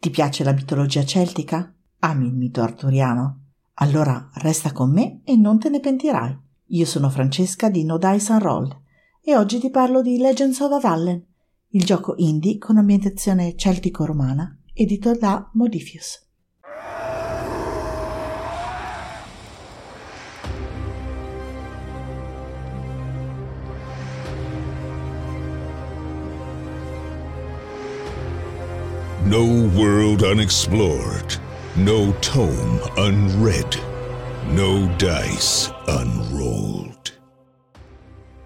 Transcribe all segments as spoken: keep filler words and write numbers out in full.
Ti piace la mitologia celtica? Ami il mito arturiano? Allora resta con me e non te ne pentirai. Io sono Francesca di No Dice Unroll e oggi ti parlo di Legends of Avallen, il gioco indie con ambientazione celtico-romana, edito da Modifius. No world unexplored, no tome unread, no dice unrolled.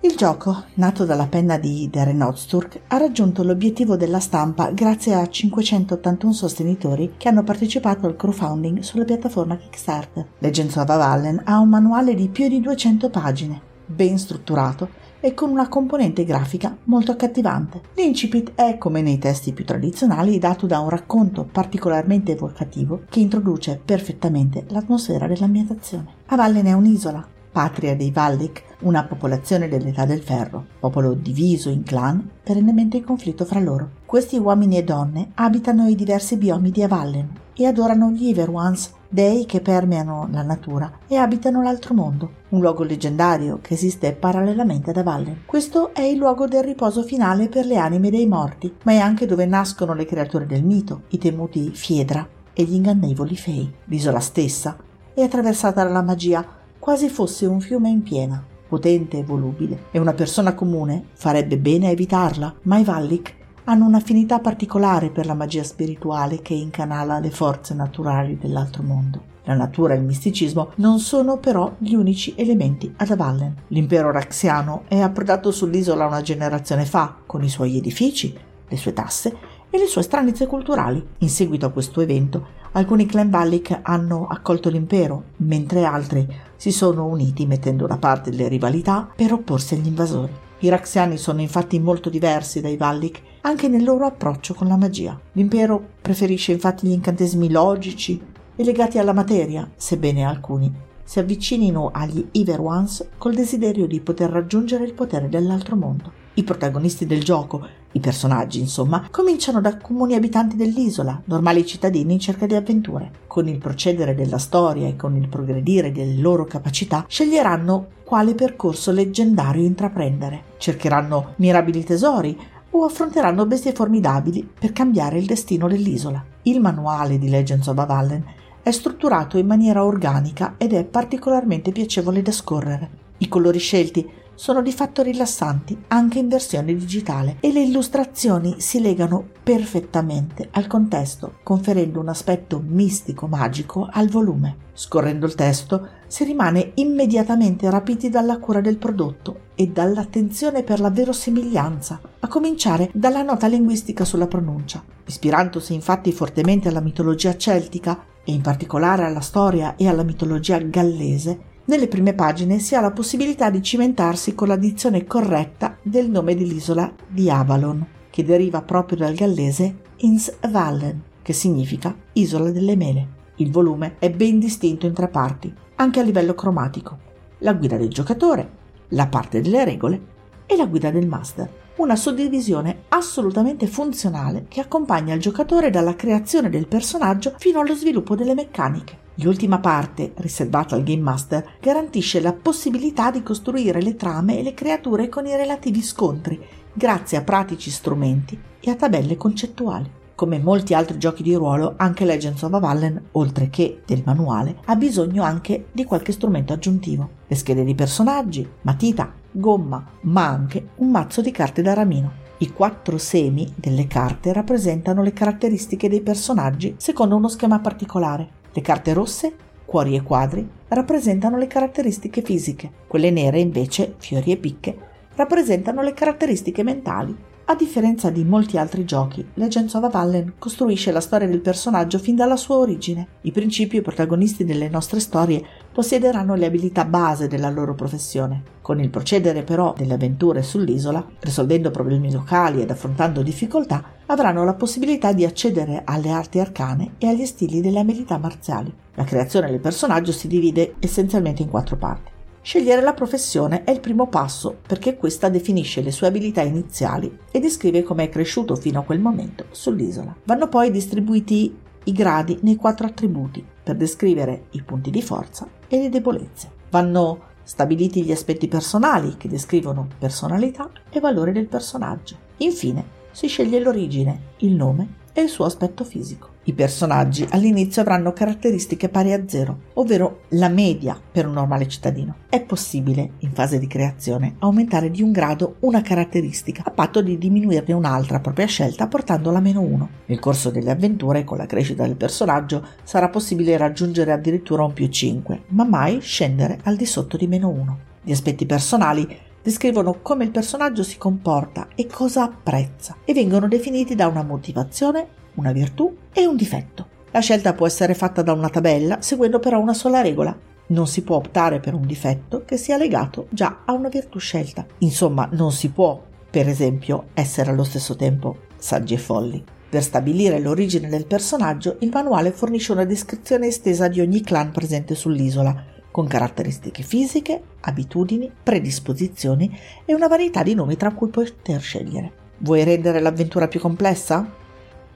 Il gioco, nato dalla penna di Darren Ozturk, ha raggiunto l'obiettivo della stampa grazie a cinquecentottantuno sostenitori che hanno partecipato al crowdfunding sulla piattaforma Kickstarter. Legends of Avallen ha un manuale di più di duecento pagine, ben strutturato e con una componente grafica molto accattivante. L'incipit è, come nei testi più tradizionali, dato da un racconto particolarmente evocativo che introduce perfettamente l'atmosfera dell'ambientazione. Avallen è un'isola, patria dei Valdik, una popolazione dell'età del ferro, popolo diviso in clan, perennemente in conflitto fra loro. Questi uomini e donne abitano i diversi biomi di Avallen e adorano gli Iver Ones, dei che permeano la natura e abitano l'altro mondo, un luogo leggendario che esiste parallelamente ad Avallen. Questo è il luogo del riposo finale per le anime dei morti, ma è anche dove nascono le creature del mito, i temuti Fiedra e gli ingannevoli Fei. L'isola stessa è attraversata dalla magia, quasi fosse un fiume in piena, potente e volubile, e una persona comune farebbe bene a evitarla, ma i Vallic hanno un'affinità particolare per la magia spirituale che incanala le forze naturali dell'altro mondo. La natura e il misticismo non sono però gli unici elementi ad Avallen. L'impero Raxiano è approdato sull'isola una generazione fa, con i suoi edifici, le sue tasse e le sue stranezze culturali. In seguito a questo evento, alcuni clan Balik hanno accolto l'impero, mentre altri si sono uniti mettendo da parte le rivalità per opporsi agli invasori. I Raxiani sono infatti molto diversi dai Vallic anche nel loro approccio con la magia. L'impero preferisce infatti gli incantesimi logici e legati alla materia, sebbene alcuni si avvicinino agli Iver Ones col desiderio di poter raggiungere il potere dell'altro mondo. I protagonisti del gioco, i personaggi insomma, cominciano da comuni abitanti dell'isola, normali cittadini in cerca di avventure. Con il procedere della storia e con il progredire delle loro capacità, sceglieranno quale percorso leggendario intraprendere. Cercheranno mirabili tesori o affronteranno bestie formidabili per cambiare il destino dell'isola. Il manuale di Legends of Avallen è strutturato in maniera organica ed è particolarmente piacevole da scorrere. I colori scelti sono di fatto rilassanti anche in versione digitale e le illustrazioni si legano perfettamente al contesto, conferendo un aspetto mistico-magico al volume. Scorrendo il testo si rimane immediatamente rapiti dalla cura del prodotto e dall'attenzione per la verosimiglianza, a cominciare dalla nota linguistica sulla pronuncia. Ispirandosi infatti fortemente alla mitologia celtica e in particolare alla storia e alla mitologia gallese, nelle prime pagine si ha la possibilità di cimentarsi con la dizione corretta del nome dell'isola di Avalon, che deriva proprio dal gallese Inns Valen, che significa isola delle mele. Il volume è ben distinto in tre parti, anche a livello cromatico: la guida del giocatore, la parte delle regole e la guida del master. Una suddivisione assolutamente funzionale che accompagna il giocatore dalla creazione del personaggio fino allo sviluppo delle meccaniche. L'ultima parte, riservata al Game Master, garantisce la possibilità di costruire le trame e le creature con i relativi scontri, grazie a pratici strumenti e a tabelle concettuali. Come molti altri giochi di ruolo, anche Legends of Avallen, oltre che del manuale, ha bisogno anche di qualche strumento aggiuntivo. Le schede di personaggi, matita, gomma, ma anche un mazzo di carte da ramino. I quattro semi delle carte rappresentano le caratteristiche dei personaggi secondo uno schema particolare. Le carte rosse, cuori e quadri, rappresentano le caratteristiche fisiche. Quelle nere, invece, fiori e picche, rappresentano le caratteristiche mentali. A differenza di molti altri giochi, Legends of Avallen costruisce la storia del personaggio fin dalla sua origine. I principi e i protagonisti delle nostre storie possiederanno le abilità base della loro professione. Con il procedere però delle avventure sull'isola, risolvendo problemi locali ed affrontando difficoltà, avranno la possibilità di accedere alle arti arcane e agli stili delle abilità marziali. La creazione del personaggio si divide essenzialmente in quattro parti. Scegliere la professione è il primo passo perché questa definisce le sue abilità iniziali e descrive come è cresciuto fino a quel momento sull'isola. Vanno poi distribuiti i gradi nei quattro attributi per descrivere i punti di forza e le debolezze. Vanno stabiliti gli aspetti personali che descrivono personalità e valore del personaggio. Infine si sceglie l'origine, il nome e il suo aspetto fisico. I personaggi all'inizio avranno caratteristiche pari a zero, ovvero la media per un normale cittadino. È possibile, in fase di creazione, aumentare di un grado una caratteristica, a patto di diminuirne un'altra a propria scelta portandola a meno uno. Nel corso delle avventure, con la crescita del personaggio, sarà possibile raggiungere addirittura un più cinque, ma mai scendere al di sotto di meno uno. Gli aspetti personali descrivono come il personaggio si comporta e cosa apprezza e vengono definiti da una motivazione, una virtù e un difetto. La scelta può essere fatta da una tabella seguendo però una sola regola. Non si può optare per un difetto che sia legato già a una virtù scelta. Insomma, non si può, per esempio, essere allo stesso tempo saggi e folli. Per stabilire l'origine del personaggio, il manuale fornisce una descrizione estesa di ogni clan presente sull'isola, con caratteristiche fisiche, abitudini, predisposizioni e una varietà di nomi tra cui poter scegliere. Vuoi rendere l'avventura più complessa?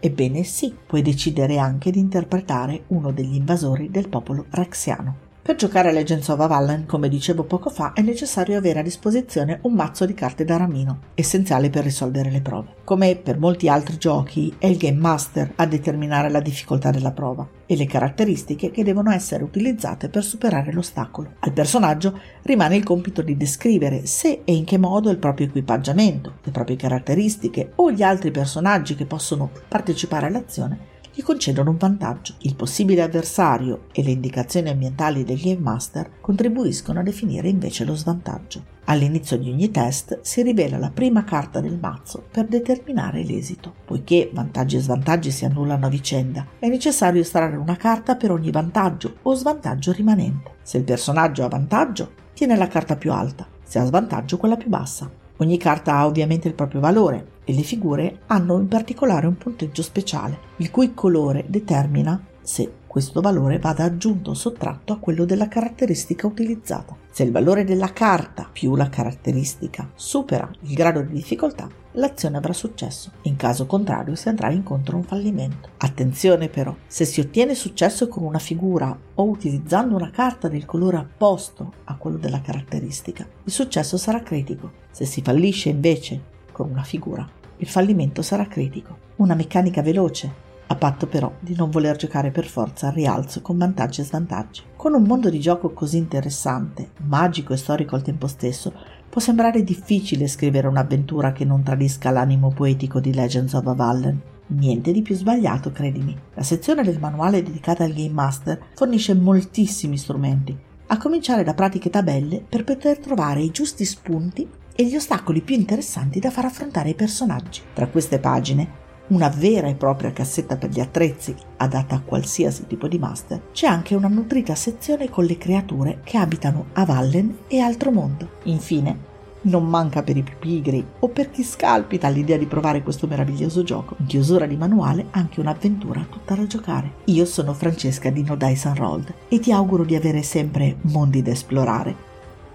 Ebbene sì, puoi decidere anche di interpretare uno degli invasori del popolo raxiano. Per giocare a Legends of Avallen, come dicevo poco fa, è necessario avere a disposizione un mazzo di carte da ramino, essenziale per risolvere le prove. Come per molti altri giochi, è il Game Master a determinare la difficoltà della prova e le caratteristiche che devono essere utilizzate per superare l'ostacolo. Al personaggio rimane il compito di descrivere se e in che modo il proprio equipaggiamento, le proprie caratteristiche o gli altri personaggi che possono partecipare all'azione gli concedono un vantaggio. Il possibile avversario e le indicazioni ambientali del Game Master contribuiscono a definire invece lo svantaggio. All'inizio di ogni test si rivela la prima carta del mazzo per determinare l'esito. Poiché vantaggi e svantaggi si annullano a vicenda, è necessario estrarre una carta per ogni vantaggio o svantaggio rimanente. Se il personaggio ha vantaggio, tiene la carta più alta, se ha svantaggio quella più bassa. Ogni carta ha ovviamente il proprio valore e le figure hanno in particolare un punteggio speciale, il cui colore determina se questo valore vada aggiunto o sottratto a quello della caratteristica utilizzata. Se il valore della carta più la caratteristica supera il grado di difficoltà, l'azione avrà successo. In caso contrario si andrà incontro a un fallimento. Attenzione però, se si ottiene successo con una figura o utilizzando una carta del colore opposto a quello della caratteristica, il successo sarà critico. Se si fallisce invece con una figura, il fallimento sarà critico. Una meccanica veloce, a patto però di non voler giocare per forza al rialzo con vantaggi e svantaggi. Con un mondo di gioco così interessante, magico e storico al tempo stesso, può sembrare difficile scrivere un'avventura che non tradisca l'animo poetico di Legends of Avallen. Niente di più sbagliato, credimi. La sezione del manuale dedicata al Game Master fornisce moltissimi strumenti, a cominciare da pratiche tabelle per poter trovare i giusti spunti e gli ostacoli più interessanti da far affrontare ai personaggi. Tra queste pagine, una vera e propria cassetta per gli attrezzi, adatta a qualsiasi tipo di master, c'è anche una nutrita sezione con le creature che abitano Avallen e altro mondo. Infine, non manca per i più pigri o per chi scalpita l'idea di provare questo meraviglioso gioco, in chiusura di manuale anche un'avventura tutta da giocare. Io sono Francesca di No Dice Unroll e ti auguro di avere sempre mondi da esplorare,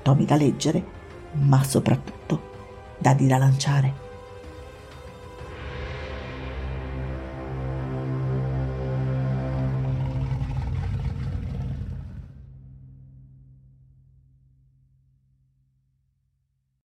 tomi da leggere, ma soprattutto dadi da lanciare.